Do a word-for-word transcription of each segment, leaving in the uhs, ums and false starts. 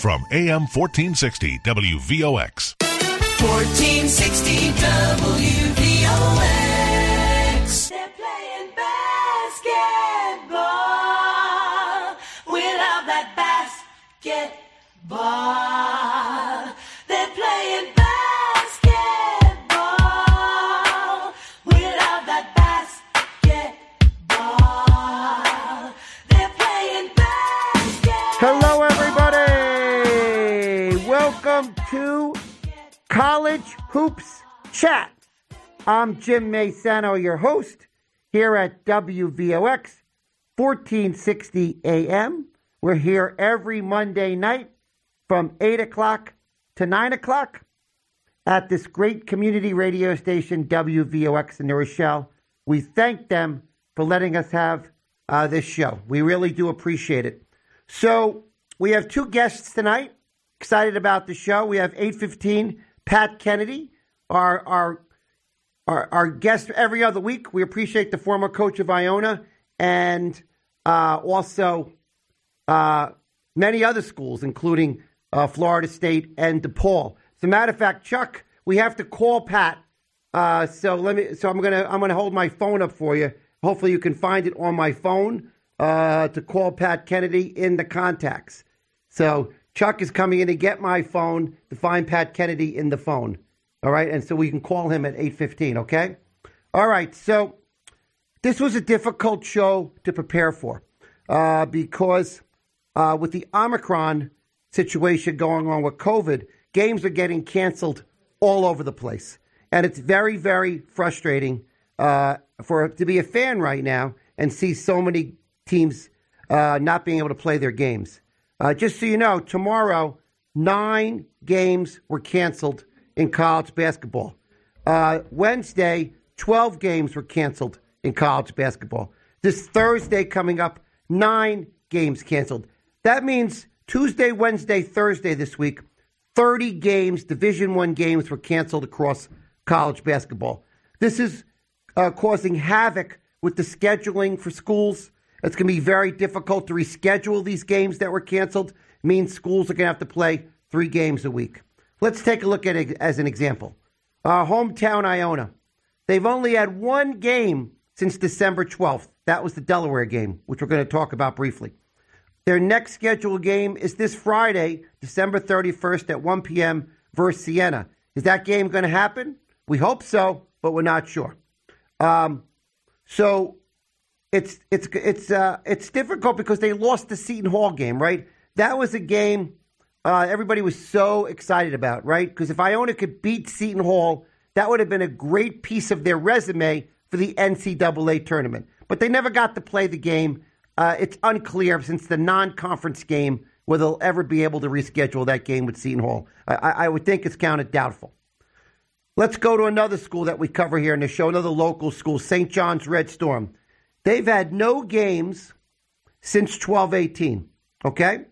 from A M fourteen sixty W V O X. fourteen sixty W V O X. They're playing basketball. We love that basketball. They're playing basketball. We love that basketball. They're playing basketball. Hello, everybody. Welcome to College Hoops Chat. I'm Jim Maisano, your host, here at W V O X, fourteen sixty A M. We're here every Monday night from eight o'clock to nine o'clock at this great community radio station, W V O X in New Rochelle. We thank them for letting us have uh, this show. We really do appreciate it. So we have two guests tonight. Excited about the show. We have eight fifteen Pat Kennedy, our, our our our guest every other week. We appreciate the former coach of Iona and uh, also uh, many other schools, including uh, Florida State and DePaul. As a matter of fact, Chuck, we have to call Pat. Uh, so let me. So I'm gonna I'm gonna hold my phone up for you. Hopefully, you can find it on my phone uh, to call Pat Kennedy in the contacts. So Chuck is coming in to get my phone to find Pat Kennedy in the phone. All right, and so we can call him at eight fifteen, okay? All right, so this was a difficult show to prepare for uh, because uh, with the Omicron situation going on with COVID, games are getting canceled all over the place. And it's very, very frustrating uh, for to be a fan right now and see so many teams uh, not being able to play their games. Uh, just so you know, tomorrow, nine games were canceled in college basketball. Uh, Wednesday, twelve games were canceled in college basketball. This Thursday coming up, nine games canceled. That means Tuesday, Wednesday, Thursday this week, thirty games, Division I games were canceled across college basketball. This is uh, causing havoc with the scheduling for schools. It's going to be very difficult to reschedule these games that were canceled. It means schools are going to have to play three games a week. Let's take a look at it as an example. Our hometown Iona. They've only had one game since December twelfth. That was the Delaware game, which we're going to talk about briefly. Their next scheduled game is this Friday, December thirty-first at one p.m. versus Siena. Is that game going to happen? We hope so, but we're not sure. Um, so... It's it's it's uh, it's difficult because they lost the Seton Hall game, right? That was a game uh, everybody was so excited about, right? Because if Iona could beat Seton Hall, that would have been a great piece of their resume for the N C double A tournament. But they never got to play the game. Uh, it's unclear since the non-conference game whether they'll ever be able to reschedule that game with Seton Hall. I, I would think it's counted doubtful. Let's go to another school that we cover here in the show, another local school, Saint John's Red Storm. They've had no games since twelve eighteen, okay?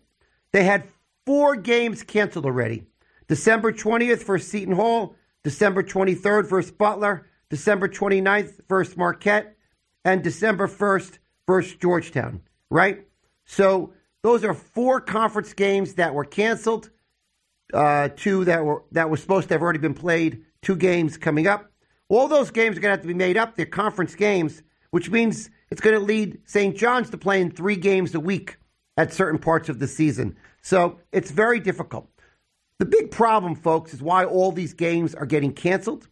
They had four games canceled already. December twentieth versus Seton Hall, December twenty-third versus Butler, December twenty-ninth versus Marquette, and December first versus Georgetown, right? So those are four conference games that were canceled, uh, two that were that were supposed to have already been played, two games coming up. All those games are going to have to be made up. They're conference games, which means it's going to lead Saint John's to playing three games a week at certain parts of the season. So it's very difficult. The big problem, folks, is why all these games are getting canceled,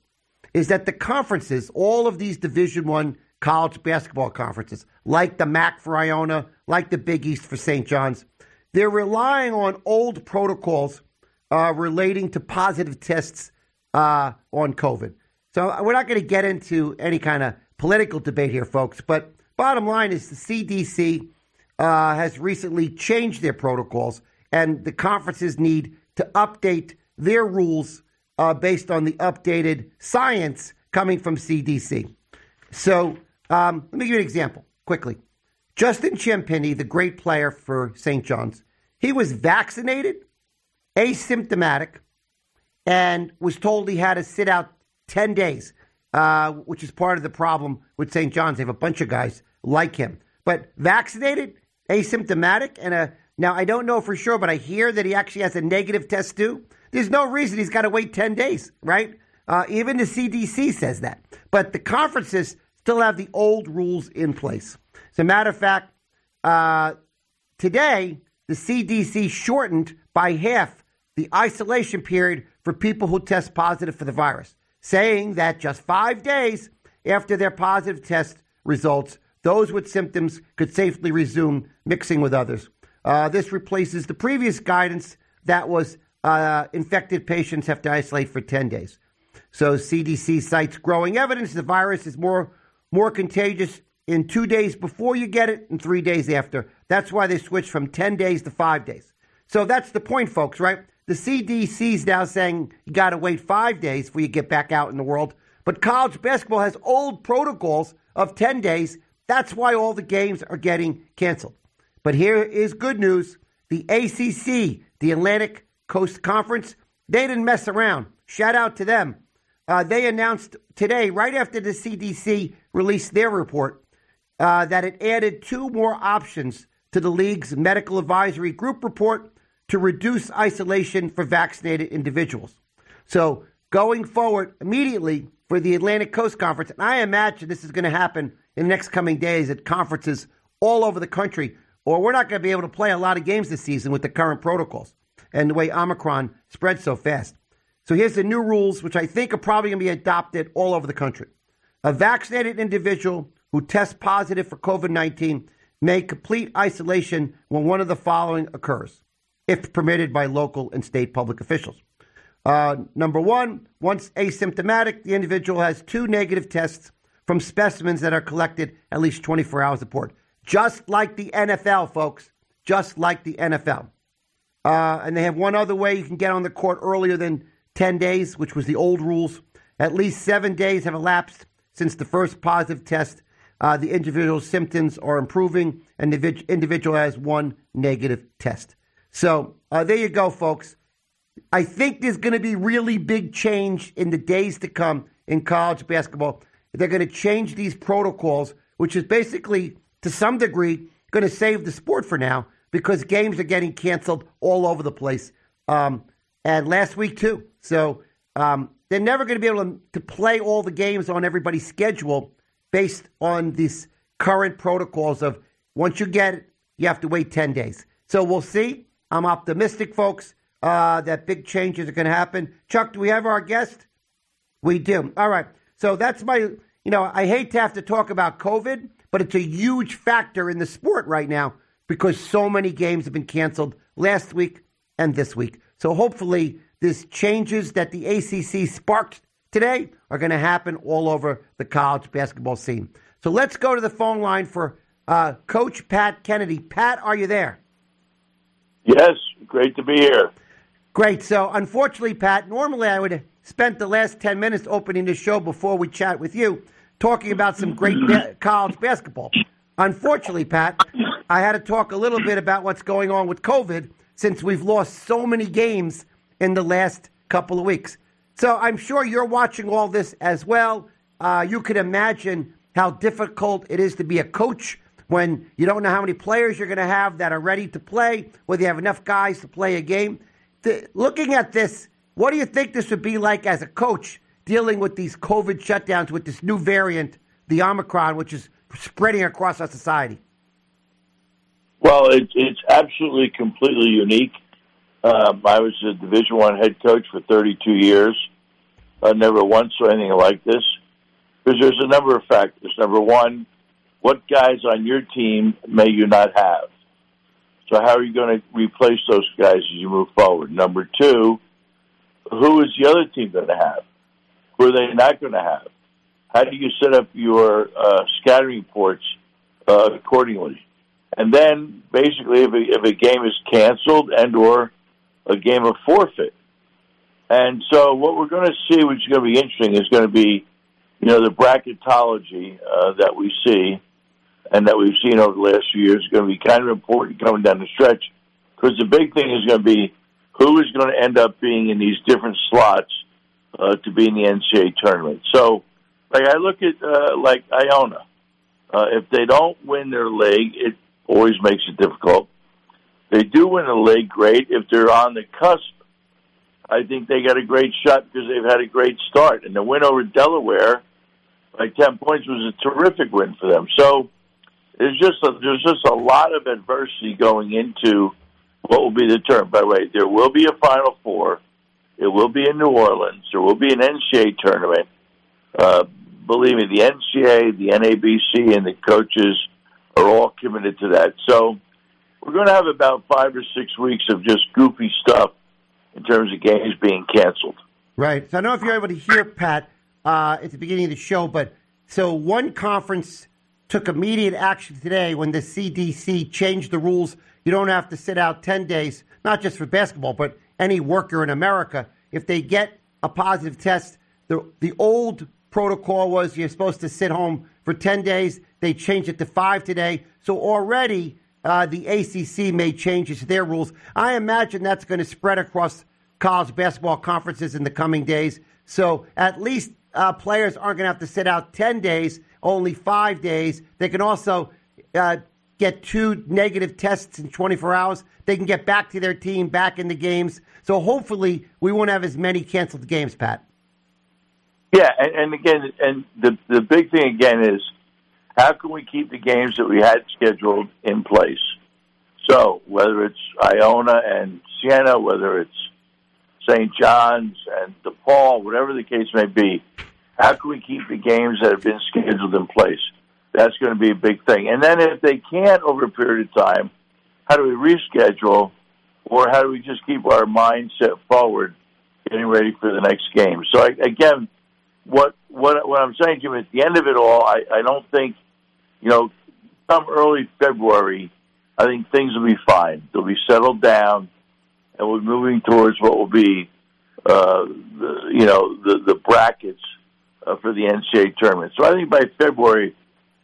is that the conferences, all of these Division I college basketball conferences, like the M A A C for Iona, like the Big East for Saint John's, they're relying on old protocols uh, relating to positive tests uh, on COVID. So we're not going to get into any kind of political debate here, folks, but bottom line is the C D C uh, has recently changed their protocols, and the conferences need to update their rules uh, based on the updated science coming from C D C. So um, let me give you an example quickly. Justin Chimpini, the great player for Saint John's, he was vaccinated, asymptomatic, and was told he had to sit out ten days. Uh, which is part of the problem with Saint John's. They have a bunch of guys like him. But vaccinated, asymptomatic, and a Now, I don't know for sure, but I hear that he actually has a negative test too. There's no reason he's got to wait ten days, right? Uh, even the C D C says that. But the conferences still have the old rules in place. As a matter of fact, uh, today, the C D C shortened by half the isolation period for people who test positive for the virus, saying that just five days after their positive test results, those with symptoms could safely resume mixing with others. Uh, this replaces the previous guidance that was uh, infected patients have to isolate for ten days. So C D C cites growing evidence the virus is more, more contagious in two days before you get it and three days after. That's why they switched from ten days to five days. So that's the point, folks, right? The C D C's now saying you got to wait five days before you get back out in the world. But college basketball has old protocols of ten days. That's why all the games are getting canceled. But here is good news. The A C C, the Atlantic Coast Conference, they didn't mess around. Shout out to them. Uh, they announced today, right after the C D C released their report, uh, that it added two more options to the league's medical advisory group report to reduce isolation for vaccinated individuals. So going forward immediately for the Atlantic Coast Conference, and I imagine this is going to happen in the next coming days at conferences all over the country, or we're not going to be able to play a lot of games this season with the current protocols and the way Omicron spreads so fast. So here's the new rules, which I think are probably going to be adopted all over the country. A vaccinated individual who tests positive for COVID nineteen may complete isolation when one of the following occurs, if permitted by local and state public officials. Uh, number one, once asymptomatic, the individual has two negative tests from specimens that are collected at least twenty-four hours apart. Just like the N F L, folks. Just like the N F L. Uh, and they have one other way you can get on the court earlier than ten days, which was the old rules. At least seven days have elapsed since the first positive test. Uh, the individual's symptoms are improving, and the individual has one negative test. So uh, there you go, folks. I think there's going to be really big change in the days to come in college basketball. They're going to change these protocols, which is basically, to some degree, going to save the sport for now because games are getting canceled all over the place. Um, and last week, too. So um, they're never going to be able to, to play all the games on everybody's schedule based on these current protocols of once you get it, you have to wait ten days. So we'll see. I'm optimistic, folks, uh, that big changes are going to happen. Chuck, do we have our guest? We do. All right. So that's my, you know, I hate to have to talk about COVID, but it's a huge factor in the sport right now because so many games have been canceled last week and this week. So hopefully these changes that the A C C sparked today are going to happen all over the college basketball scene. So let's go to the phone line for uh, Coach Pat Kennedy. Pat, are you there? Yes, great to be here. Great. So, unfortunately, Pat, normally I would have spent the last ten minutes opening the show before we chat with you, talking about some great ba- college basketball. Unfortunately, Pat, I had to talk a little bit about what's going on with COVID since we've lost so many games in the last couple of weeks. So, I'm sure you're watching all this as well. Uh, you can imagine how difficult it is to be a coach when you don't know how many players you're going to have that are ready to play, whether you have enough guys to play a game. The, looking at this, what do you think this would be like as a coach dealing with these COVID shutdowns with this new variant, the Omicron, which is spreading across our society? Well, it, it's absolutely completely unique. Um, I was a Division I head coach for thirty-two years. I never once saw anything like this because there's a number of factors. Number one, what guys on your team may you not have? So how are you going to replace those guys as you move forward? Number two, who is the other team going to have? Who are they not going to have? How do you set up your uh, scattering ports uh, accordingly? And then, basically, if a, if a game is canceled and or a game of forfeit. And so what we're going to see, which is going to be interesting, is going to be, you know, the bracketology uh, that we see and that we've seen over the last few years is going to be kind of important coming down the stretch because the big thing is going to be who is going to end up being in these different slots uh, to be in the N C double A tournament. So, like, I look at, uh, like, Iona. Uh, if they don't win their league, it always makes it difficult. they do win a league, great. If they're on the cusp, I think they got a great shot because they've had a great start. And the win over Delaware by ten points was a terrific win for them. So there's just a, there's just a lot of adversity going into what will be the term. By the way, there will be a Final Four. It will be in New Orleans. There will be an N C A A tournament. Uh, believe me, the N C A A, the N A B C, and the coaches are all committed to that. So we're going to have about five or six weeks of just goofy stuff in terms of games being canceled. Right. So I don't know if you're able to hear, Pat, uh, at the beginning of the show, but so one conference took immediate action today when the C D C changed the rules. You don't have to sit out ten days, not just for basketball, but any worker in America. If they get a positive test, the the old protocol was you're supposed to sit home for ten days. They changed it to five today. So already uh, the A C C made changes to their rules. I imagine that's going to spread across college basketball conferences in the coming days. So at least uh, players aren't going to have to sit out ten days, only five days. They can also uh, get two negative tests in twenty-four hours. They can get back to their team, back in the games. So hopefully we won't have as many canceled games, Pat. Yeah, and, and again, and the the big thing again is how can we keep the games that we had scheduled in place? So whether it's Iona and Siena, whether it's Saint John's and DePaul, whatever the case may be, how can we keep the games that have been scheduled in place? That's going to be a big thing. And then if they can't over a period of time, how do we reschedule, or how do we just keep our mindset forward getting ready for the next game? So I, again, What what what I'm saying, Jim, at the end of it all, I, I don't think, you know, come early February, I think things will be fine. They'll be settled down, and we're moving towards what will be, uh, the, you know, the, the brackets uh, for the N C A A tournament. So I think by February,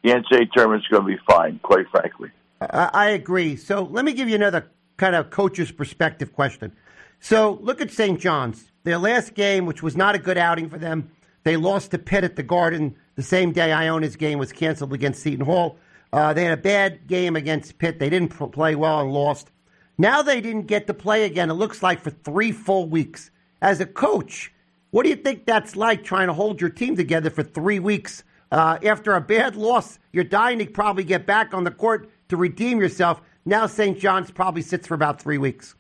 the N C A A tournament's going to be fine, quite frankly. I, I agree. So let me give you another kind of coach's perspective question. So look at Saint John's. Their last game, which was not a good outing for them, they lost to Pitt at the Garden the same day Iona's game was canceled against Seton Hall. Uh, they had a bad game against Pitt. They didn't play well and lost. Now they didn't get to play again, it looks like, for three full weeks. As a coach, what do you think that's like, trying to hold your team together for three weeks? Uh, after a bad loss, you're dying to probably get back on the court to redeem yourself. Now Saint John's probably sits for about three weeks.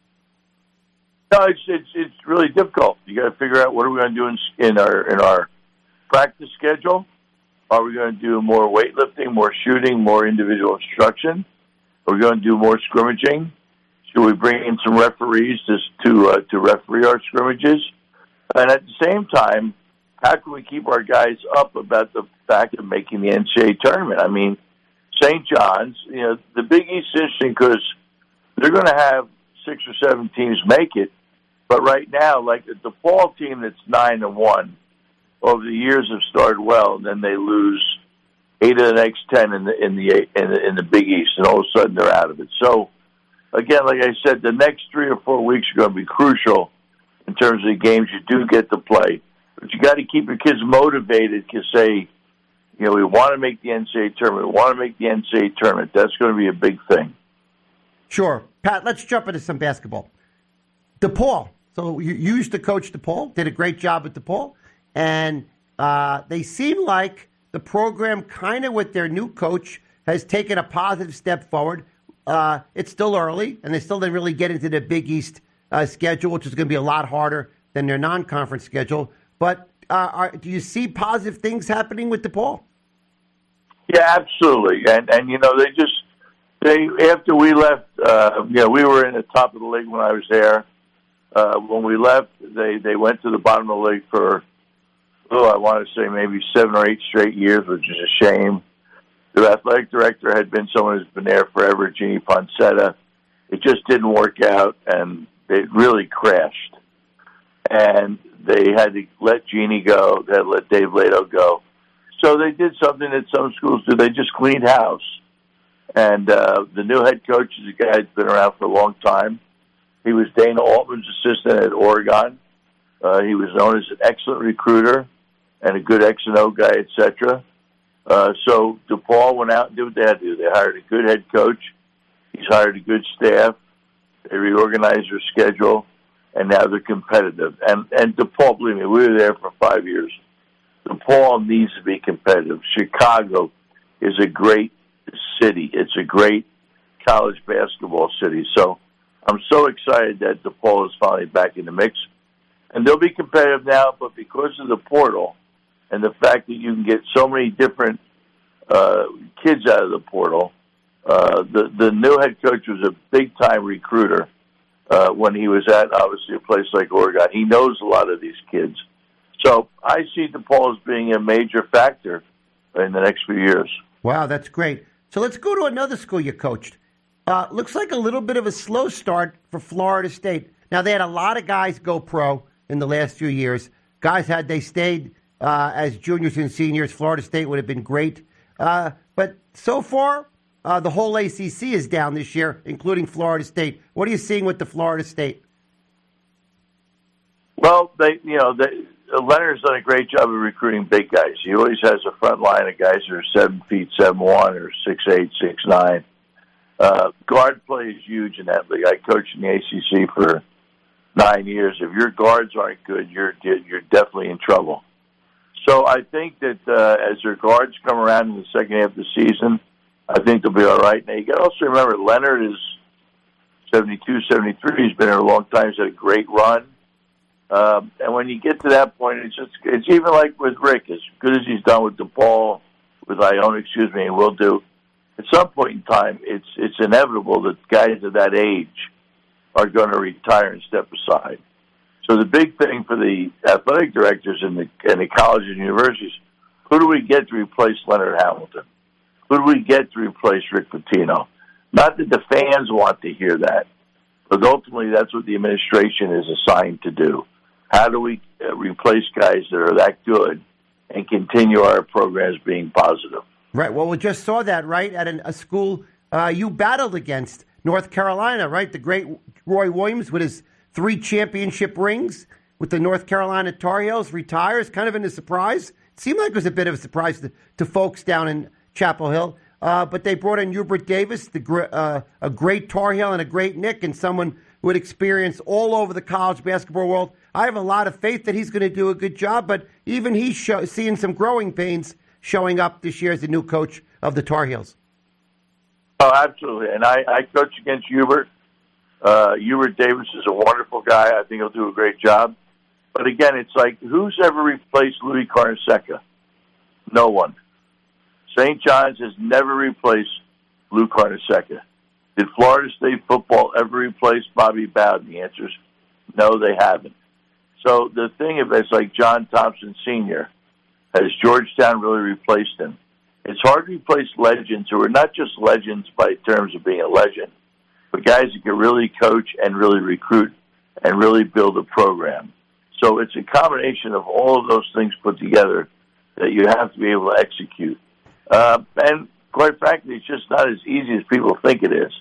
No, it's it's, it's really difficult. You got to figure out what are we going to do in, in our in our practice schedule. Are we going to do more weightlifting, more shooting, more individual instruction? Are we going to do more scrimmaging? Should we bring in some referees just to uh, to referee our scrimmages? And at the same time, how can we keep our guys up about the fact of making the N C A A tournament? I mean, Saint John's, you know, the Big East is interesting because they're going to have six or seven teams make it. But right now, like the DePaul team that's nine and one, over the years have started well, and then they lose eight of the next ten in the in the in the, in the Big East, and all of a sudden they're out of it. So, again, like I said, the next three or four weeks are going to be crucial in terms of the games you do get to play. But you got to keep your kids motivated to say, you know, we want to make the N C A A tournament. We want to make the N C A A tournament. That's going to be a big thing. Sure, Pat. Let's jump into some basketball. DePaul. So you used to coach DePaul. Did a great job at DePaul. And uh, they seem like the program, kind of with their new coach, has taken a positive step forward. Uh, it's still early, and they still didn't really get into the Big East uh, schedule, which is going to be a lot harder than their non-conference schedule. But uh, are, do you see positive things happening with DePaul? Yeah, absolutely. And, and you know, they just, they after we left, uh, you know, we were in the top of the league when I was there. Uh, when we left, they, they went to the bottom of the league for, oh, I want to say maybe seven or eight straight years, which is a shame. The athletic director had been someone who's been there forever, Jeannie Poncetta. It just didn't work out, and it really crashed. And they had to let Jeannie go. They had to let Dave Lato go. So they did something that some schools do. They just cleaned house. And uh, the new head coach is a guy who's been around for a long time. He was Dana Altman's assistant at Oregon. Uh, he was known as an excellent recruiter and a good X and O guy, et cetera. Uh, so DePaul went out and did what they had to do. They hired a good head coach. He's hired a good staff. They reorganized their schedule, and now they're competitive. And and DePaul, believe me, we were there for five years. DePaul needs to be competitive. Chicago is a great city. It's a great college basketball city. So I'm so excited that DePaul is finally back in the mix. And they'll be competitive now, but because of the portal and the fact that you can get so many different uh, kids out of the portal, uh, the, the new head coach was a big-time recruiter uh, when he was at, obviously, a place like Oregon. He knows a lot of these kids. So I see DePaul as being a major factor in the next few years. Wow, that's great. So let's go to another school you coached. Uh, looks like a little bit of a slow start for Florida State. Now, they had a lot of guys go pro in the last few years. Guys, had they stayed uh, as juniors and seniors, Florida State would have been great. Uh, but so far, uh, the whole A C C is down this year, including Florida State. What are you seeing with the Florida State? Well, they, you know, they, Leonard's done a great job of recruiting big guys. He always has a front line of guys that are seven feet, seven one, or six eight, six nine. Uh, guard play is huge in that league. I coached in the A C C for nine years. If your guards aren't good, you're you're definitely in trouble. So I think that uh, as their guards come around in the second half of the season, I think they'll be all right. Now, you got to also remember, Leonard is seventy-two, seventy-three. He's been here a long time. He's had a great run. Um, and when you get to that point, it's just it's even like with Rick, as good as he's done with DePaul, with Iona, excuse me, and will do, at some point in time, it's it's inevitable that guys of that age are going to retire and step aside. So the big thing for the athletic directors and the, and the colleges and universities, who do we get to replace Leonard Hamilton? Who do we get to replace Rick Pitino? Not that the fans want to hear that, but ultimately that's what the administration is assigned to do. How do we replace guys that are that good and continue our programs being positive? Right. Well, we just saw that, right, at an, a school uh, you battled against, North Carolina, right? The great Roy Williams with his three championship rings with the North Carolina Tar Heels retires, kind of in a surprise. It seemed like it was a bit of a surprise to, to folks down in Chapel Hill. Uh, but they brought in Hubert Davis, the, uh, a great Tar Heel and a great Nick, and someone who had experience all over the college basketball world. I have a lot of faith that he's going to do a good job, but even he's show, seeing some growing pains showing up this year as the new coach of the Tar Heels. Oh, absolutely. And I, I coach against Hubert. Uh, Hubert Davis is a wonderful guy. I think he'll do a great job. But again, it's like, who's ever replaced Louie Carnesecca? No one. Saint John's has never replaced Lou Carnesecca. Did Florida State football ever replace Bobby Bowden? The answer is no, they haven't. So the thing is, it's like John Thompson Senior Has Georgetown really replaced him? It's hard to replace legends who are not just legends by terms of being a legend, but guys that can really coach and really recruit and really build a program. So it's a combination of all of those things put together that you have to be able to execute. Uh, and quite frankly, it's just not as easy as people think it is.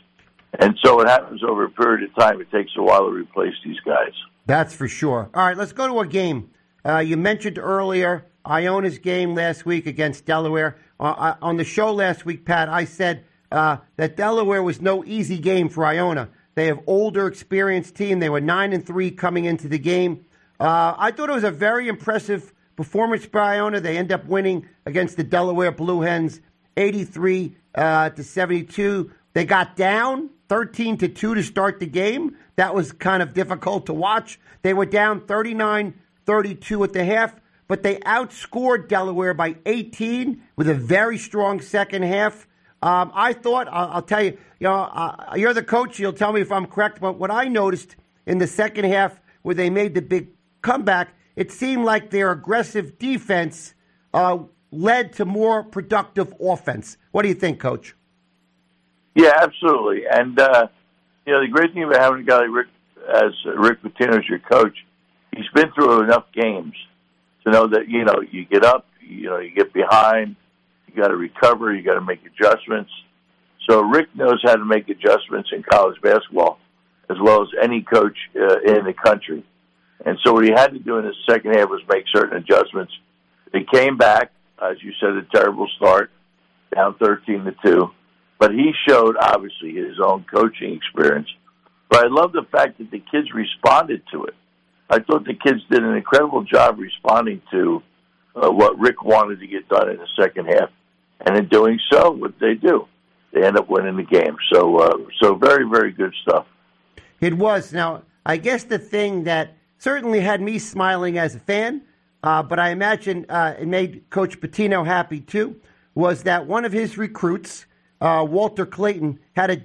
And so it happens over a period of time. It takes a while to replace these guys. That's for sure. All right, let's go to a game. Uh, you mentioned earlier Iona's game last week against Delaware. Uh, on the show last week, Pat, I said uh, that Delaware was no easy game for Iona. They have older, experienced team. They were nine and three coming into the game. Uh, I thought it was a very impressive performance by Iona. They end up winning against the Delaware Blue Hens, eighty-three uh, to seventy-two. They got down thirteen to two to start the game. That was kind of difficult to watch. They were down thirty-nine thirty-two at the half. But they outscored Delaware by eighteen with a very strong second half. Um, I thought, I'll, I'll tell you, you know, uh, you're the coach. You'll tell me if I'm correct. But what I noticed in the second half where they made the big comeback, it seemed like their aggressive defense uh, led to more productive offense. What do you think, Coach? Yeah, absolutely. And, uh, you know, the great thing about having a guy like Rick, as uh, Rick Pitino as your coach, he's been through enough games to know that, you know, you get up, you know, you get behind, you got to recover, you got to make adjustments. So Rick knows how to make adjustments in college basketball as well as any coach uh, in the country. And so what he had to do in the second half was make certain adjustments. They came back, as you said, a terrible start, down thirteen to two. But he showed, obviously, his own coaching experience. But I love the fact that the kids responded to it. I thought the kids did an incredible job responding to uh, what Rick wanted to get done in the second half. And in doing so, what they do, they end up winning the game. So, uh, so very, very good stuff. It was. Now, I guess the thing that certainly had me smiling as a fan, uh, but I imagine uh, it made Coach Pitino happy too, was that one of his recruits, uh, Walter Clayton, had an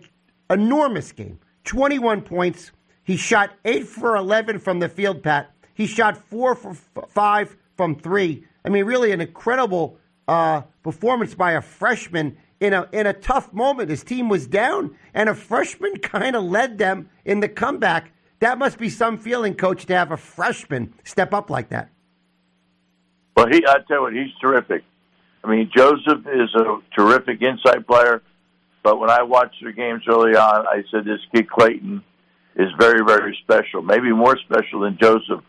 enormous game, twenty-one points. He shot eight for eleven from the field, Pat. He shot four for five from three. I mean, really an incredible uh, performance by a freshman in a in a tough moment. His team was down, and a freshman kind of led them in the comeback. That must be some feeling, Coach, to have a freshman step up like that. Well, he, I tell you what, he's terrific. I mean, Joseph is a terrific inside player, but when I watched their games early on, I said this kid Clayton is very, very special, maybe more special than Joseph,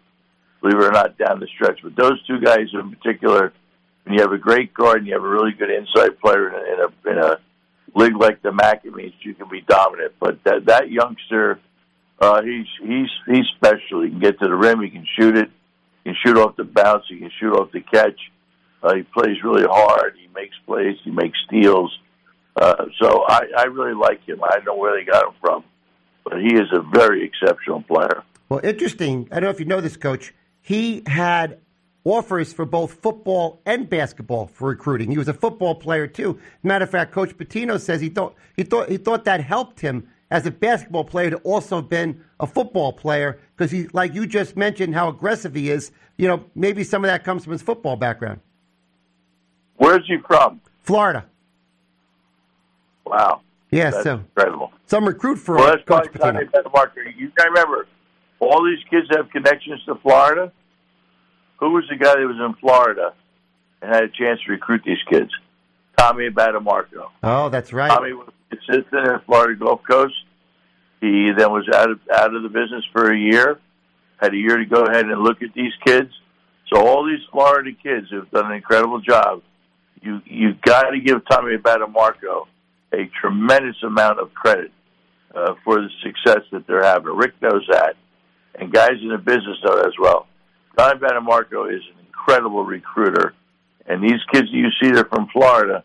believe it or not, down the stretch. But those two guys in particular, when you have a great guard and you have a really good inside player in a, in a league like the MAAC, it means you can be dominant. But that, that youngster, uh, he's, he's, he's special. He can get to the rim. He can shoot it. He can shoot off the bounce. He can shoot off the catch. Uh, he plays really hard. He makes plays. He makes steals. Uh, so I, I really like him. I don't know where they got him from, but he is a very exceptional player. Well, interesting. I don't know if you know this, Coach. He had offers for both football and basketball for recruiting. He was a football player, too. Matter of fact, Coach Pitino says he thought he thought, he thought that helped him as a basketball player to also been a football player because, he, like you just mentioned, how aggressive he is. You know, maybe some of that comes from his football background. Where's he from? Florida. Wow. Yeah, that's so incredible. Some recruit for well, that's Coach Tommy Batamarco. You got to remember, all these kids have connections to Florida. Who was the guy that was in Florida and had a chance to recruit these kids? Tommy Batamarco. Oh, that's right. Tommy was an assistant at Florida Gulf Coast. He then was out of out of the business for a year. Had a year to go ahead and look at these kids. So all these Florida kids have done an incredible job. You you got to give Tommy Batamarco a tremendous amount of credit uh, for the success that they're having. Rick knows that, and guys in the business know that as well. Tommy Batamarco is an incredible recruiter, and these kids you see they're from Florida,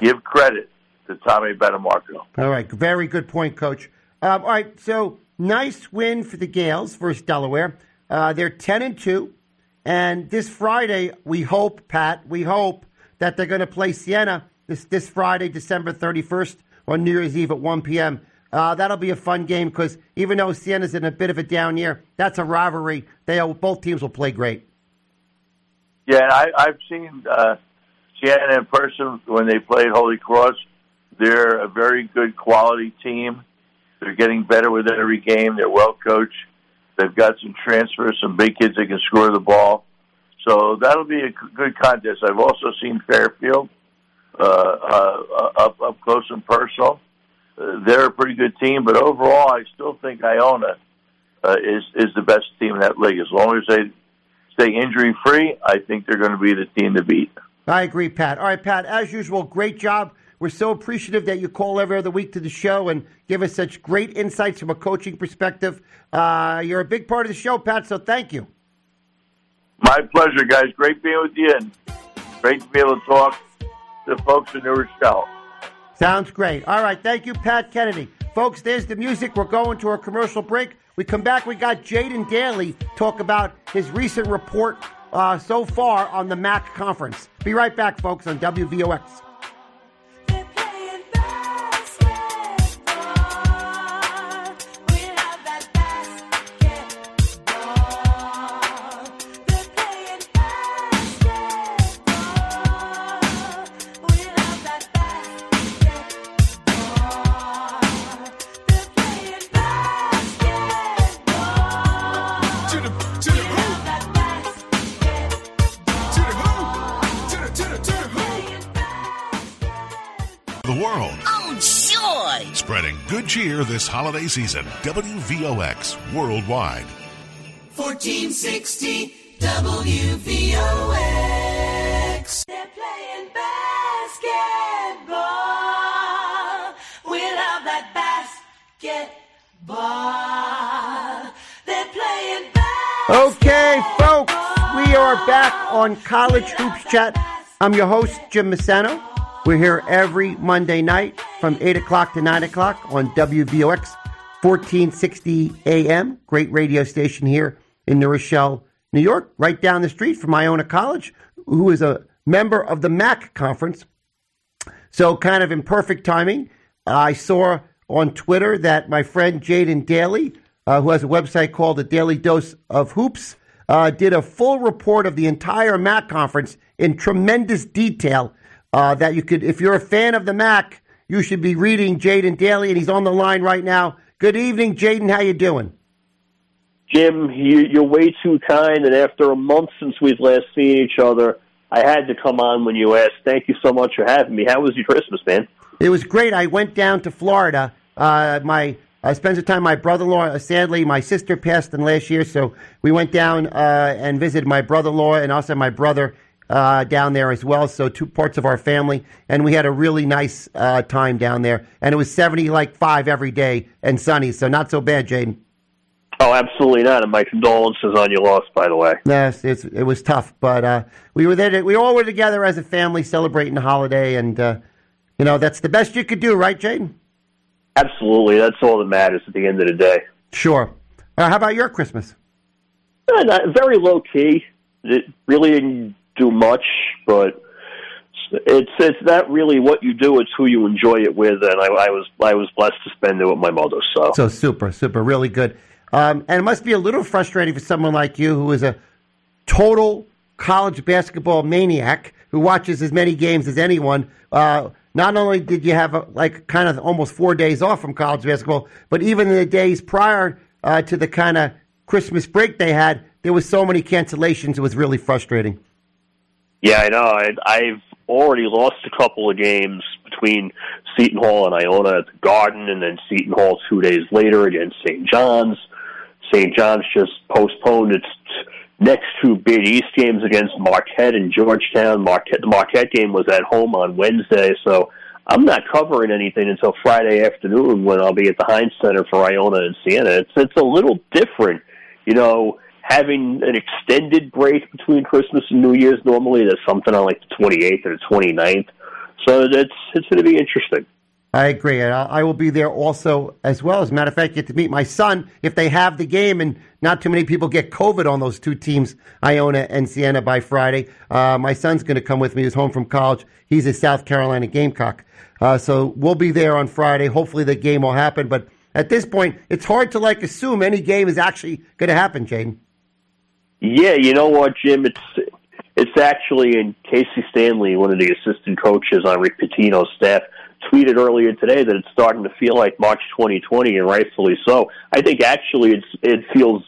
give credit to Tommy Batamarco. All right, very good point, Coach. Um, all right, so nice win for the Gales versus Delaware. Uh, they're ten and two, and this Friday, we hope, Pat, we hope that they're going to play Siena This this Friday, December thirty-first, on New Year's Eve at one p.m. Uh, that'll be a fun game because even though Siena's in a bit of a down year, that's a rivalry. They are, both teams will play great. Yeah, and I, I've seen uh, Siena in person when they played Holy Cross. They're a very good quality team. They're getting better with every game. They're well coached. They've got some transfers, some big kids that can score the ball. So that'll be a good contest. I've also seen Fairfield. Uh, uh, up, up close and personal. Uh, they're a pretty good team, but overall, I still think Iona uh, is, is the best team in that league. As long as they stay injury-free, I think they're going to be the team to beat. I agree, Pat. All right, Pat, as usual, great job. We're so appreciative that you call every other week to the show and give us such great insights from a coaching perspective. Uh, you're a big part of the show, Pat, so thank you. My pleasure, guys. Great being with you, and great to be able to talk the folks in New Rochelle. Sounds great. All right. Thank you, Pat Kennedy. Folks, there's the music. We're going to our commercial break. We come back. We got Jaden Daly talk about his recent report uh, so far on the MAAC conference. Be right back, folks, on W V O X. Cheer this holiday season. W V O X worldwide. fourteen sixty W V O X. They're playing basketball. We love that basketball. We are back on College Hoops Chat. I'm your host, Jim Maisano. We're here every Monday night from eight o'clock to nine o'clock on W V O X, fourteen sixty A M. Great radio station here in New Rochelle, New York, right down the street from Iona College, who is a member of the M A A C conference. So kind of in perfect timing, I saw on Twitter that my friend Jaden Daly, uh, who has a website called the Daily Dose of Hoops, uh, did a full report of the entire M A A C conference in tremendous detail. Uh, that you could, if you're a fan of the M A A C, you should be reading Jaden Daly, and he's on the line right now. Good evening, Jaden. How you doing? Jim, you're way too kind, and after a month since we've last seen each other, I had to come on when you asked. Thank you so much for having me. How was your Christmas, man? It was great. I went down to Florida. Uh, my I spent some time. My brother-in-law, sadly, my sister passed in last year, so we went down uh, and visited my brother-in-law and also my brother. Uh, down there as well, so two parts of our family, and we had a really nice uh, time down there, and it was seventy like five every day and sunny, so not so bad, Jaden. Oh, absolutely not, and my condolences on your loss, by the way. Yes, it's, it was tough, but uh, we were there. To, we all were together as a family celebrating the holiday, and uh, you know that's the best you could do, right, Jaden? Absolutely, that's all that matters at the end of the day. Sure. Uh, how about your Christmas? Uh, not, very low key. It really didn't do much, but it's it's not really what you do, it's who you enjoy it with, and I, I was I was blessed to spend it with my mother. So so super, super, really good. Um, and it must be a little frustrating for someone like you who is a total college basketball maniac who watches as many games as anyone. Uh, not only did you have a, like kind of almost four days off from college basketball, but even in the days prior uh, to the kind of Christmas break they had, there was so many cancellations. It was really frustrating. Yeah, I know. I, I've already lost a couple of games between Seton Hall and Iona at the Garden, and then Seton Hall two days later against Saint John's. Saint John's just postponed its next two Big East games against Marquette and Georgetown. Marquette, the Marquette game was at home on Wednesday, so I'm not covering anything until Friday afternoon when I'll be at the Heinz Center for Iona and Siena. It's, it's a little different, you know. Having an extended break between Christmas and New Year's normally, there's something on like the twenty-eighth or the twenty-ninth. So that's, it's going to be interesting. I agree. And I will be there also as well. As a matter of fact, you get to meet my son if they have the game, and not too many people get COVID on those two teams, Iona and Siena, by Friday. Uh, my son's going to come with me. He's home from college. He's a South Carolina Gamecock. Uh, so we'll be there on Friday. Hopefully the game will happen. But at this point, it's hard to like assume any game is actually going to happen, Jaden. Yeah, you know what, Jim? It's it's actually, and Casey Stanley, one of the assistant coaches on Rick Pitino's staff, tweeted earlier today that it's starting to feel like March twenty twenty, and rightfully so. I think actually it's it feels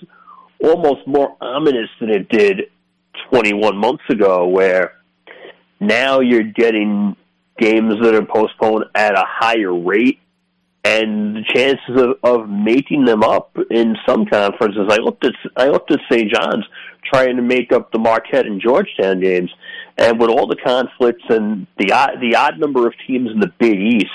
almost more ominous than it did twenty-one months ago, where now you're getting games that are postponed at a higher rate, and the chances of, of making them up in some conferences. I looked at I looked at Saint John's trying to make up the Marquette and Georgetown games, and with all the conflicts and the odd, the odd number of teams in the Big East,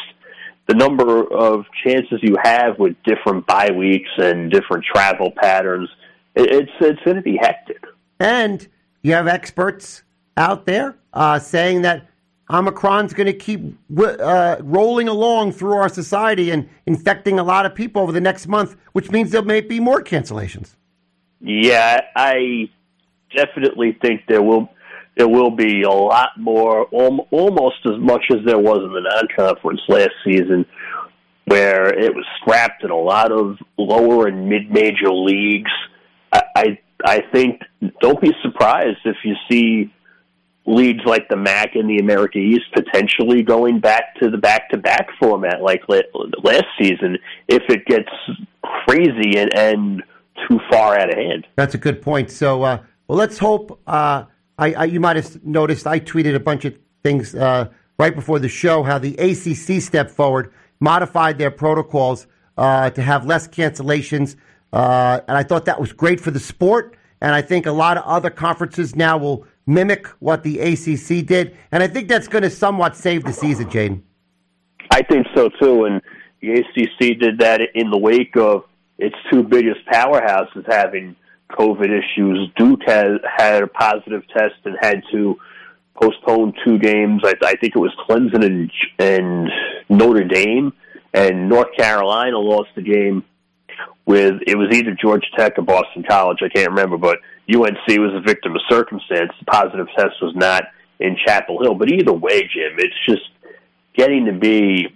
the number of chances you have with different bye weeks and different travel patterns, it, it's it's going to be hectic. And you have experts out there uh, saying that Omicron's going to keep uh, rolling along through our society and infecting a lot of people over the next month, which means there may be more cancellations. Yeah, I definitely think there will there will be a lot more, al- almost as much as there was in the non-conference last season, where it was scrapped in a lot of lower and mid-major leagues. I I, I think don't be surprised if you see leagues like the M A A C and the America East potentially going back to the back-to-back format like last season if it gets crazy and, and too far out of hand. That's a good point. So uh, well, let's hope uh, I, I, you might have noticed I tweeted a bunch of things uh, right before the show how the A C C stepped forward, modified their protocols uh, to have less cancellations, uh, and I thought that was great for the sport, and I think a lot of other conferences now will mimic what the A C C did, and I think that's going to somewhat save the season, Jaden. I think so, too, and the A C C did that in the wake of its two biggest powerhouses having COVID issues. Duke had, had a positive test and had to postpone two games. I, I think it was Clemson and, and Notre Dame, and North Carolina lost the game with, it was either Georgia Tech or Boston College, I can't remember, but U N C was a victim of circumstance. The positive test was not in Chapel Hill. But either way, Jim, it's just getting to be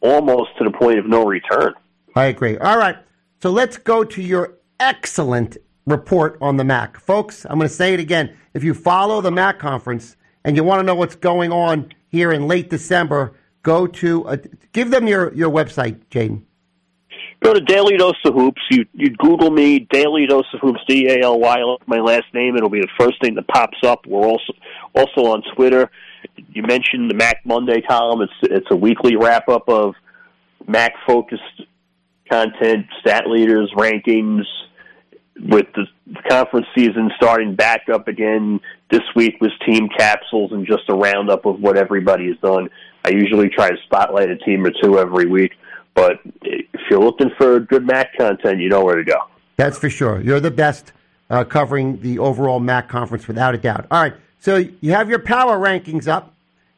almost to the point of no return. I agree. All right, so let's go to your excellent report on the M A A C. Folks, I'm going to say it again. If you follow the M A A C conference and you want to know what's going on here in late December, go to, uh, give them your, your website, Jaden. Go to Daily Dose of Hoops. You you Google me, Daily Dose of Hoops, D A L Y, my last name. It'll be the first thing that pops up. We're also also on Twitter. You mentioned the M A A C Monday column. It's it's a weekly wrap-up of M A A C-focused content, stat leaders, rankings, with the conference season starting back up again. This week was team capsules and just a roundup of what everybody has done. I usually try to spotlight a team or two every week. But if you're looking for good M A A C content, you know where to go. That's for sure. You're the best uh, covering the overall M A A C conference, without a doubt. All right, so you have your power rankings up,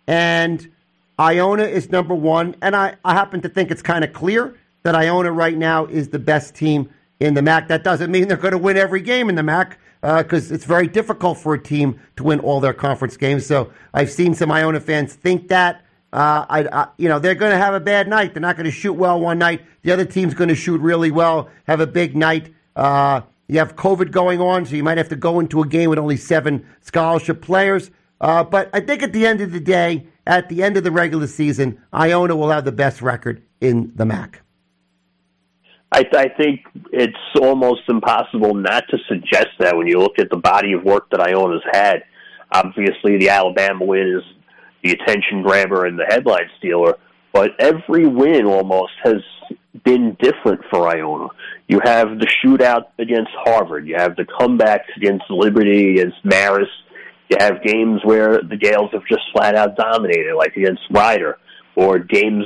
and Iona is number one. And I, I happen to think it's kind of clear that Iona right now is the best team in the M A A C. That doesn't mean they're going to win every game in the M A A C, because uh, it's very difficult for a team to win all their conference games. So I've seen some Iona fans think that. Uh, I, I, you know, they're going to have a bad night. They're not going to shoot well one night. The other team's going to shoot really well, have a big night. Uh, you have COVID going on, so you might have to go into a game with only seven scholarship players. Uh, but I think at the end of the day, at the end of the regular season, Iona will have the best record in the M A A C. I, th- I think it's almost impossible not to suggest that when you look at the body of work that Iona's had. Obviously, the Alabama win is the attention grabber and the headline stealer, but every win almost has been different for Iona. You have the shootout against Harvard. You have the comebacks against Liberty, against Marist. You have games where the Gales have just flat-out dominated, like against Rider, or games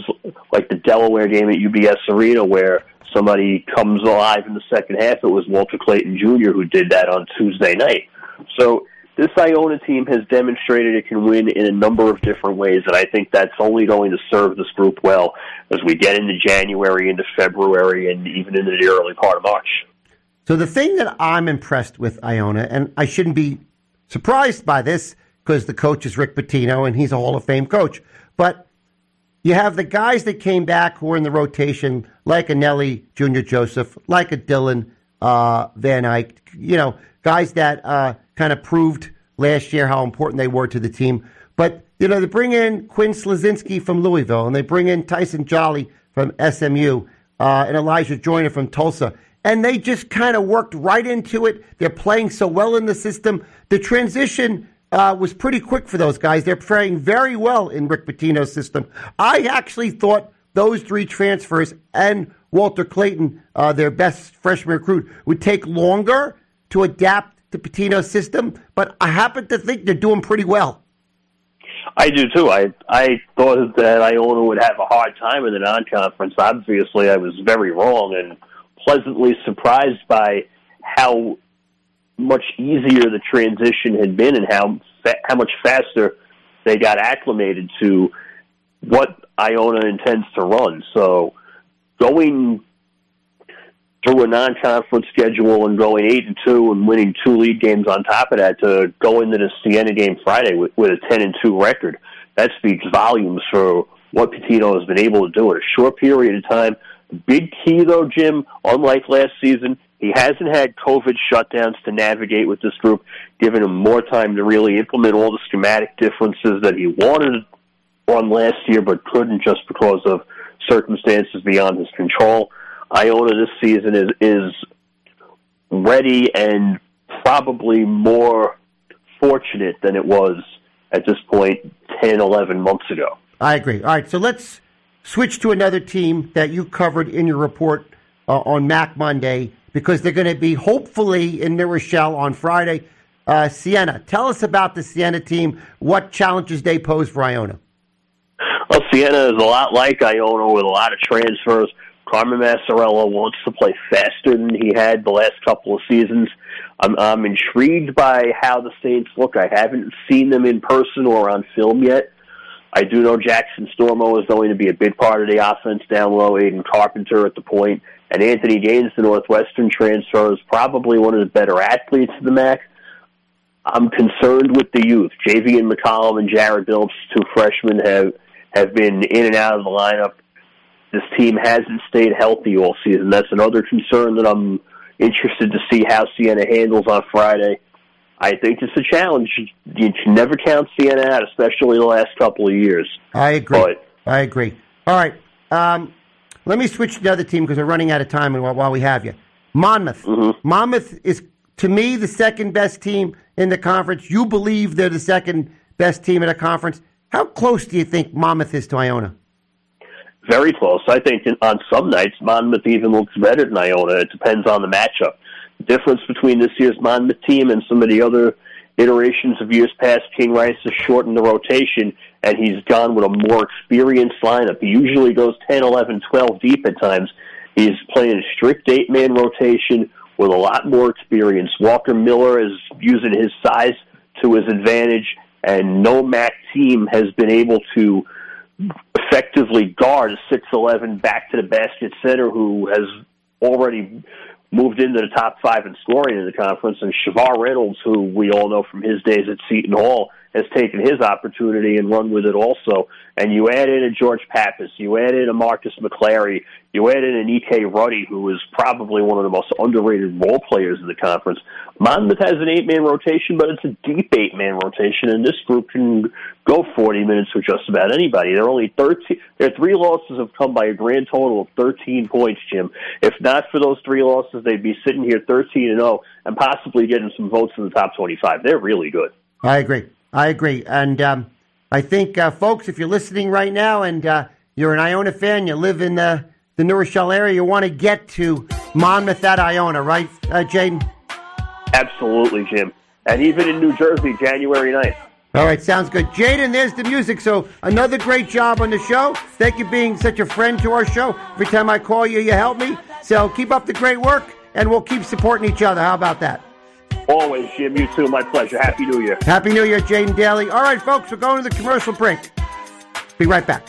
like the Delaware game at U B S Arena where somebody comes alive in the second half. It was Walter Clayton Junior who did that on Tuesday night. So this Iona team has demonstrated it can win in a number of different ways, and I think that's only going to serve this group well as we get into January, into February, and even into the early part of March. So the thing that I'm impressed with Iona, and I shouldn't be surprised by this because the coach is Rick Pitino, and he's a Hall of Fame coach, but you have the guys that came back who were in the rotation, like a Nelly Junior Joseph, like a Dylan uh, Van Eyck, you know, guys that uh, kind of proved last year how important they were to the team. But, you know, they bring in Quinn Slezinski from Louisville, and they bring in Tyson Jolly from S M U, uh, and Elijah Joyner from Tulsa. And they just kind of worked right into it. They're playing so well in the system. The transition uh, was pretty quick for those guys. They're playing very well in Rick Pitino's system. I actually thought those three transfers and Walter Clayton, uh, their best freshman recruit, would take longer to adapt to Pitino's system, but I happen to think they're doing pretty well. I do, too. I I thought that Iona would have a hard time in the non-conference. Obviously, I was very wrong and pleasantly surprised by how much easier the transition had been and how fa- how much faster they got acclimated to what Iona intends to run. So going through a non-conference schedule and going eight and two and winning two league games on top of that to go into the Siena game Friday with, with a ten and two record, that speaks volumes for what Pitino has been able to do in a short period of time. The big key, though, Jim, unlike last season, he hasn't had COVID shutdowns to navigate with this group, giving him more time to really implement all the schematic differences that he wanted on last year but couldn't just because of circumstances beyond his control. Iona this season is, is ready and probably more fortunate than it was at this point ten, eleven months ago. I agree. All right, so let's switch to another team that you covered in your report uh, on M A A C Monday, because they're going to be hopefully in New Rochelle on Friday. Uh, Siena, tell us about the Siena team, what challenges they pose for Iona. Well, Siena is a lot like Iona with a lot of transfers. Carmen Massarella wants to play faster than he had the last couple of seasons. I'm, I'm intrigued by how the Saints look. I haven't seen them in person or on film yet. I do know Jackson Stormo is going to be a big part of the offense down low, Aiden Carpenter at the point, and Anthony Gaines, the Northwestern transfer, is probably one of the better athletes in the MAAC. I'm concerned with the youth. Javian McCollum and Jared Billups, two freshmen, have, have been in and out of the lineup. This team hasn't stayed healthy all season. That's another concern that I'm interested to see how Siena handles on Friday. I think it's a challenge. You can never count Siena out, especially the last couple of years. I agree. But, I agree. All right. Um, let me switch to the other team because we're running out of time while we have you. Monmouth. Mm-hmm. Monmouth is, to me, the second best team in the conference. You believe they're the second best team in the conference. How close do you think Monmouth is to Iona? Very close. I think on some nights, Monmouth even looks better than Iona. It depends on the matchup. The difference between this year's Monmouth team and some of the other iterations of years past, King Rice has shortened the rotation, and he's gone with a more experienced lineup. He usually goes ten, eleven, twelve deep at times. He's playing a strict eight-man rotation with a lot more experience. Walker Miller is using his size to his advantage, and no MAAC team has been able to effectively guard a six eleven back-to-the-basket center who has already moved into the top five in scoring in the conference, and Shavar Reynolds, who we all know from his days at Seton Hall, has taken his opportunity and run with it also. And you add in a George Pappas, you add in a Marcus McClary, you add in an E K. Ruddy, who is probably one of the most underrated role players in the conference. Monmouth has an eight-man rotation, but it's a deep eight-man rotation, and this group can go forty minutes with just about anybody. They're only thirteen. Their three losses have come by a grand total of thirteen points, Jim. If not for those three losses, they'd be sitting here thirteen and oh and possibly getting some votes in the top twenty-five. They're really good. I agree. I agree. And um, I think, uh, folks, if you're listening right now and uh, you're an Iona fan, you live in the, the New Rochelle area, you want to get to Monmouth at Iona, right, uh, Jaden? Absolutely, Jim. And even in New Jersey, January ninth. All right, sounds good. Jaden, there's the music. So another great job on the show. Thank you for being such a friend to our show. Every time I call you, you help me. So keep up the great work, and we'll keep supporting each other. How about that? Always, Jim. You too. My pleasure. Happy New Year. Happy New Year, Jaden Daly. All right, folks, we're going to the commercial break. Be right back.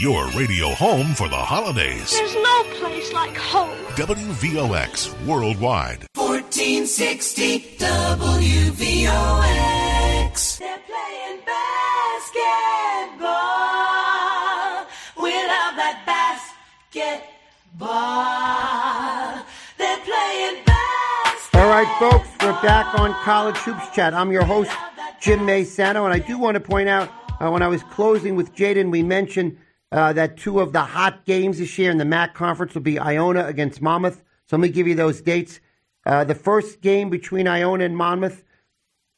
Your radio home for the holidays. There's no place like home. W V O X worldwide. fourteen sixty W V O X. They're playing basketball. We love that basketball. They're playing basketball. All right, folks, we're back on College Hoops Chat. I'm your host, Jim Maisano, and I do want to point out, Uh, when I was closing with Jaden, we mentioned uh, that two of the hot games this year in the MAAC conference will be Iona against Monmouth. So let me give you those dates. Uh, the first game between Iona and Monmouth,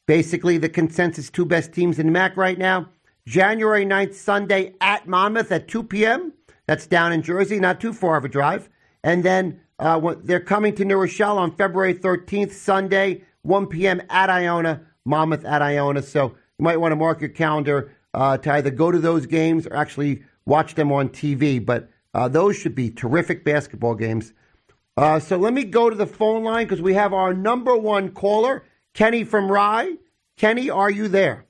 basically the consensus two best teams in the MAAC right now, January ninth, Sunday at Monmouth at two p.m. That's down in Jersey, not too far of a drive. And then uh, they're coming to New Rochelle on February thirteenth, Sunday, one p.m. at Iona, Monmouth at Iona. So you might want to mark your calendar Uh, to either go to those games or actually watch them on T V. But uh, those should be terrific basketball games. Uh, so let me go to the phone line because we have our number one caller, Kenny from Rye. Kenny, are you there?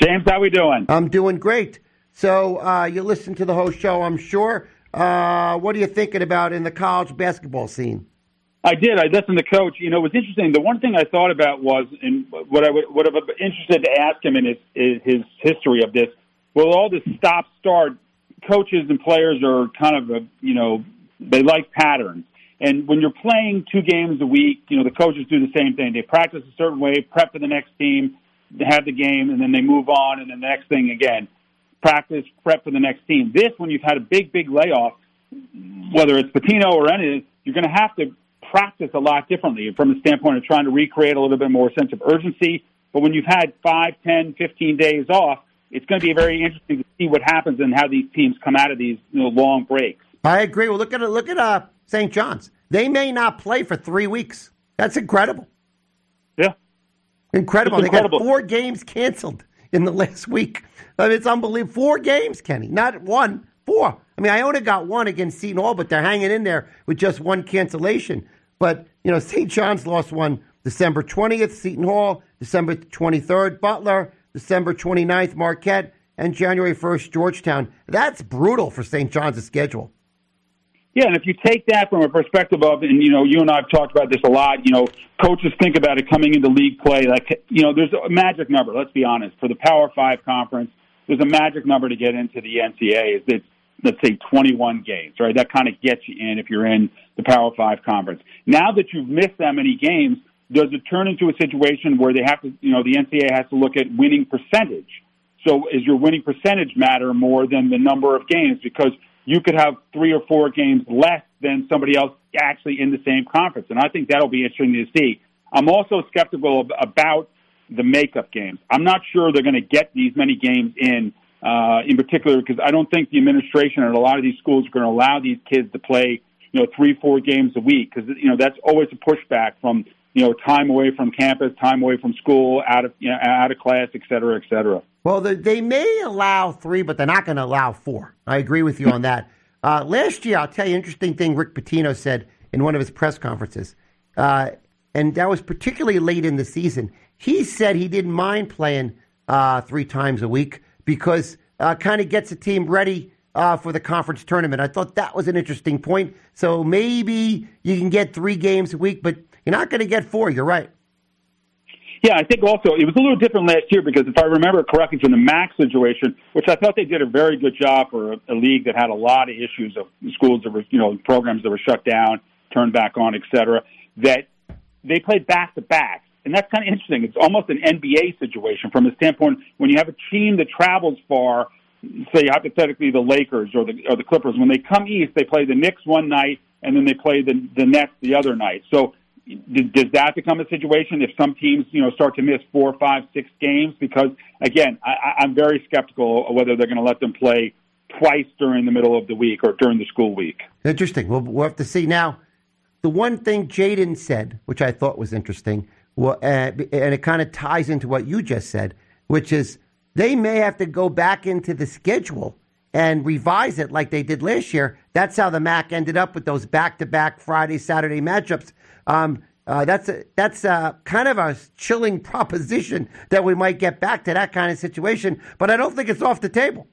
James, how we doing? I'm doing great. So uh, you listen to the whole show, I'm sure. Uh, what are you thinking about in the college basketball scene? I did. I listened to Coach. You know, it was interesting. The one thing I thought about was, and what I would, what I'm interested to ask him in is, is his history of this. Well, all this stop-start, coaches and players are kind of, a, you know, they like patterns. And when you're playing two games a week, you know, the coaches do the same thing. They practice a certain way, prep for the next team, have the game, and then they move on, and the next thing again. Practice, prep for the next team. This, when you've had a big, big layoff, whether it's Pitino or any, you're going to have to practice a lot differently from the standpoint of trying to recreate a little bit more sense of urgency. But when you've had five, ten, fifteen days off, it's going to be very interesting to see what happens and how these teams come out of these you know, long breaks. I agree. Well, look at look at uh, Saint John's. They may not play for three weeks. That's incredible. Yeah. Incredible. incredible. They got four games canceled in the last week. I mean, it's unbelievable. Four games, Kenny. Not one, four. I mean, Iona got one against Seton Hall, but they're hanging in there with just one cancellation. But, you know, Saint John's lost one December twentieth, Seton Hall, December twenty-third, Butler, December twenty-ninth, Marquette, and January first, Georgetown. That's brutal for Saint John's schedule. Yeah, and if you take that from a perspective of, and, you know, you and I have talked about this a lot, you know, coaches think about it coming into league play. Like, you know, there's a magic number, let's be honest. For the Power Five conference, there's a magic number to get into the N C double A. It's, let's say, twenty-one games, right? That kind of gets you in if you're in the Power Five conference. Now that you've missed that many games, does it turn into a situation where they have to, you know, the N C double A has to look at winning percentage? So is your winning percentage matter more than the number of games? Because you could have three or four games less than somebody else actually in the same conference. And I think that'll be interesting to see. I'm also skeptical of, about the makeup games. I'm not sure they're going to get these many games in, uh, in particular, because I don't think the administration and a lot of these schools are going to allow these kids to play, you know, three, four games a week. Because, you know, that's always a pushback from, you know, time away from campus, time away from school, out of, you know, out of class, et cetera, et cetera. Well, the, they may allow three, but they're not going to allow four. I agree with you on that. Uh, last year, I'll tell you an interesting thing Rick Pitino said in one of his press conferences, uh, and that was particularly late in the season. He said he didn't mind playing uh, three times a week because uh, kind of gets the team ready uh, for the conference tournament. I thought that was an interesting point. So maybe you can get three games a week, but you're not going to get four. You're right. Yeah, I think also it was a little different last year because if I remember correctly from the MAAC situation, which I thought they did a very good job for a, a league that had a lot of issues of schools that were, you know, programs that were shut down, turned back on, et cetera, that they played back-to-back. And that's kind of interesting. It's almost an N B A situation from the standpoint when you have a team that travels far, say hypothetically the Lakers or the, or the Clippers, when they come east, they play the Knicks one night and then they play the, the Nets the other night. So does that become a situation if some teams, you know, start to miss four, five, six games? Because, again, I, I'm very skeptical of whether they're going to let them play twice during the middle of the week or during the school week. Interesting. We'll, we'll have to see. Now, the one thing Jaden said, which I thought was interesting, well, and it kind of ties into what you just said, which is they may have to go back into the schedule and revise it like they did last year. That's how the MAAC ended up with those back-to-back Friday, Saturday matchups. Um, uh, that's a, that's a, kind of a chilling proposition that we might get back to that kind of situation, but I don't think it's off the table.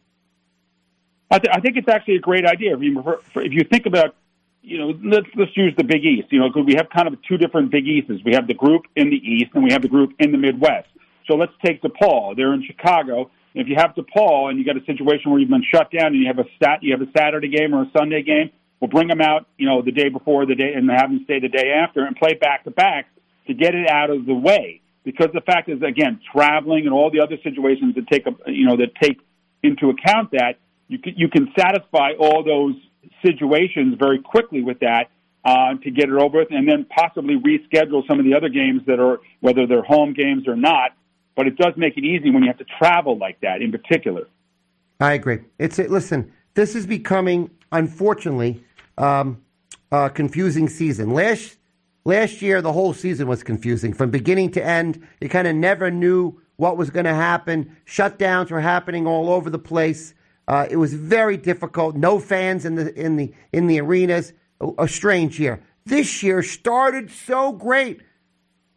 I, th- I think it's actually a great idea. If you, refer, if you think about, you know, let's, let's use the Big East, you know, because we have kind of two different Big Easts. We have the group in the East and we have the group in the Midwest. So let's take DePaul. They're in Chicago. If you have DePaul and you got a situation where you've been shut down and you have a stat, you have a Saturday game or a Sunday game, we'll bring them out, you know, the day before the day and have them stay the day after and play back-to-back to get it out of the way. Because the fact is, again, traveling and all the other situations that take, a, you know, that take into account that, you can, you can satisfy all those situations very quickly with that uh, to get it over with and then possibly reschedule some of the other games that are, whether they're home games or not. But it does make it easy when you have to travel like that in particular. I agree. It's it, listen, this is becoming, unfortunately, Um, uh, confusing season. Last last year, the whole season was confusing from beginning to end. You kind of never knew what was going to happen. Shutdowns were happening all over the place. Uh, it was very difficult. No fans in the in the in the arenas. A, a strange year. This year started so great.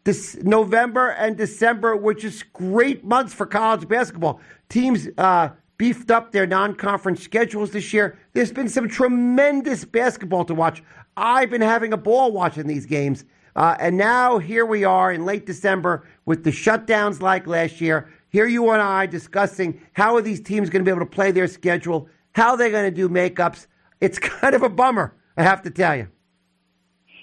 This November and December were just great months for college basketball. Teams Uh, beefed up their non-conference schedules this year. There's been some tremendous basketball to watch. I've been having a ball watching these games. Uh, and now here we are in late December with the shutdowns like last year. Here you and I discussing how are these teams going to be able to play their schedule, how they're going to do makeups. It's kind of a bummer, I have to tell you.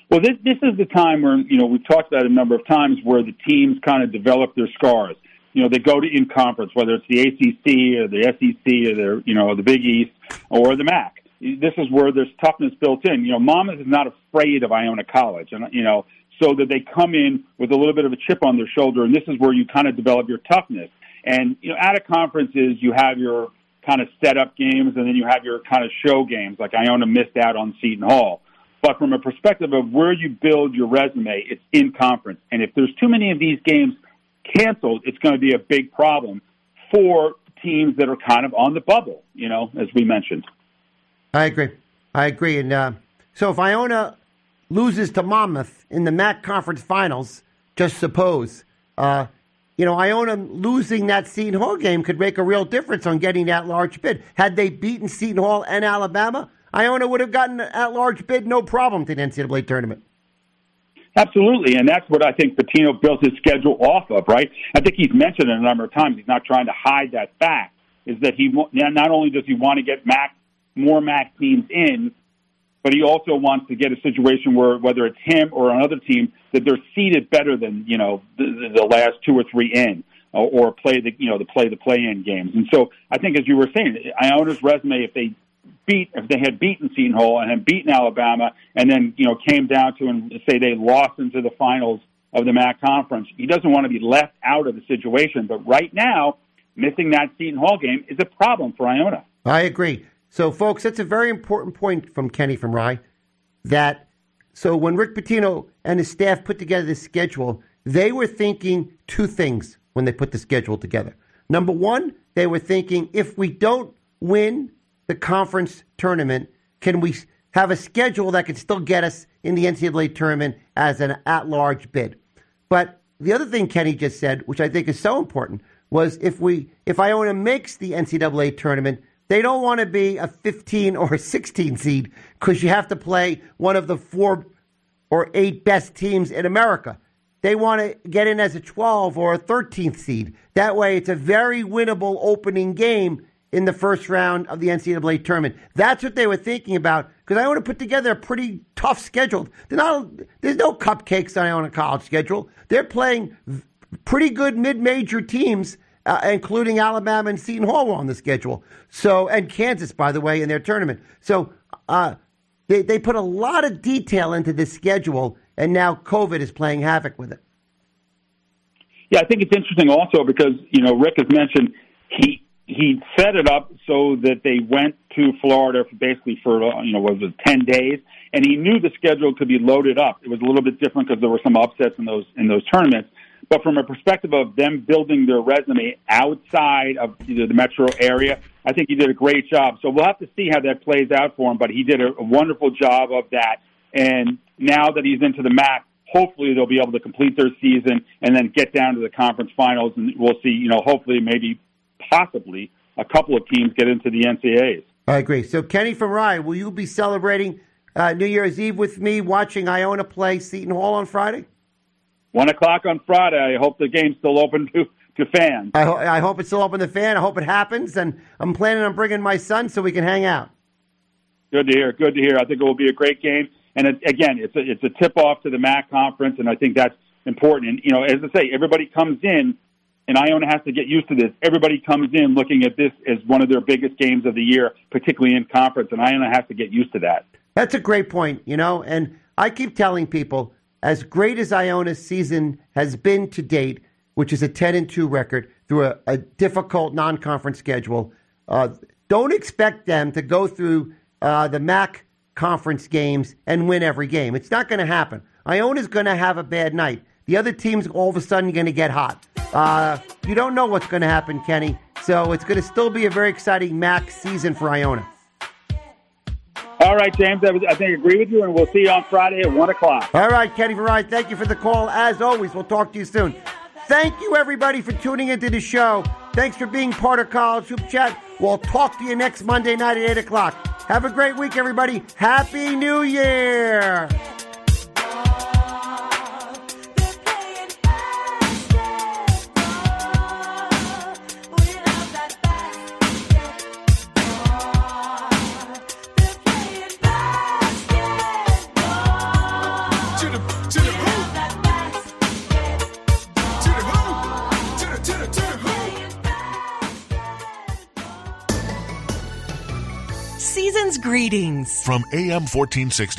Well, this this is the time where, you know, we've talked about it a number of times where the teams kind of develop their scars. You know, they go to in conference, whether it's the A C C or the S E C or the, you know, the Big East or the MAAC. This is where there's toughness built in. You know, Monmouth is not afraid of Iona College, and you know, so that they come in with a little bit of a chip on their shoulder, and this is where you kind of develop your toughness. And, you know, at a conference is you have your kind of setup games and then you have your kind of show games, like Iona missed out on Seton Hall. But from a perspective of where you build your resume, it's in conference. And if there's too many of these games canceled, it's going to be a big problem for teams that are kind of on the bubble, you know, as we mentioned. I agree. I agree. And uh, so if Iona loses to Monmouth in the M A A C Conference Finals, just suppose, uh, you know, Iona losing that Seton Hall game could make a real difference on getting that large bid. Had they beaten Seton Hall and Alabama, Iona would have gotten that large bid, no problem, to the N C double A tournament. Absolutely, and that's what I think Pitino built his schedule off of, right? I think he's mentioned it a number of times. He's not trying to hide that fact, is that he not only does he want to get M A A C, more M A A C teams in, but he also wants to get a situation where, whether it's him or another team, that they're seeded better than, you know, the, the last two or three in, or, or play the, you know, the play the play-in games. And so I think, as you were saying, Iona's resume, if they beat if they had beaten Seton Hall and had beaten Alabama, and then, you know, came down to and say they lost into the finals of the M A A C conference, he doesn't want to be left out of the situation. But right now, missing that Seton Hall game is a problem for Iona. I agree. So, folks, that's a very important point from Kenny from Rye. That so when Rick Pitino and his staff put together this schedule, they were thinking two things when they put the schedule together. Number one, they were thinking, if we don't win the conference tournament, can we have a schedule that can still get us in the N C double A tournament as an at-large bid? But the other thing Kenny just said, which I think is so important, was if we, if Iona makes the N C double A tournament, they don't want to be a fifteen or a sixteen seed, because you have to play one of the four or eight best teams in America. They want to get in as a twelve or a thirteenth seed. That way, it's a very winnable opening game in the first round of the N C double A tournament. That's what they were thinking about, because Iona put together a pretty tough schedule. They're not, there's no cupcakes on Iona college schedule. They're playing pretty good mid-major teams, uh, including Alabama and Seton Hall on the schedule. So, and Kansas, by the way, in their tournament. So uh, they, they put a lot of detail into this schedule, and now COVID is playing havoc with it. Yeah, I think it's interesting also because, you know, Rick has mentioned he, He set it up so that they went to Florida for basically for, you know, what was it, ten days, and he knew the schedule could be loaded up. It was a little bit different because there were some upsets in those in those tournaments. But from a perspective of them building their resume outside of either the metro area, I think he did a great job. So we'll have to see how that plays out for him, but he did a, a wonderful job of that. And now that he's into the M A A C, hopefully they'll be able to complete their season and then get down to the conference finals, and we'll see, you know, hopefully maybe – possibly a couple of teams get into the N C double A's. I agree. So, Kenny from Rye, will you be celebrating uh, New Year's Eve with me, watching Iona play Seton Hall on Friday? One o'clock on Friday. I hope the game's still open to, to fans. I, ho- I hope it's still open to fans. I hope it happens, and I'm planning on bringing my son so we can hang out. Good to hear. Good to hear. I think it will be a great game. And, it, again, it's a, it's a tip-off to the M A A C conference, and I think that's important. And, you know, as I say, everybody comes in, and Iona has to get used to this. Everybody comes in looking at this as one of their biggest games of the year, particularly in conference, and Iona has to get used to that. That's a great point, you know, and I keep telling people, as great as Iona's season has been to date, which is a ten and two record through a, a difficult non-conference schedule, uh, don't expect them to go through uh, the M A A C conference games and win every game. It's not going to happen. Iona's going to have a bad night. The other team's all of a sudden going to get hot. Uh, you don't know what's going to happen, Kenny. So it's going to still be a very exciting M A A C season for Iona. All right, James, I, was, I think I agree with you, and we'll see you on Friday at one o'clock. All right, Kenny Verride, thank you for the call. As always, we'll talk to you soon. Thank you, everybody, for tuning into the show. Thanks for being part of College Hoop Chat. We'll talk to you next Monday night at eight o'clock. Have a great week, everybody. Happy New Year. Greetings from A M fourteen sixty.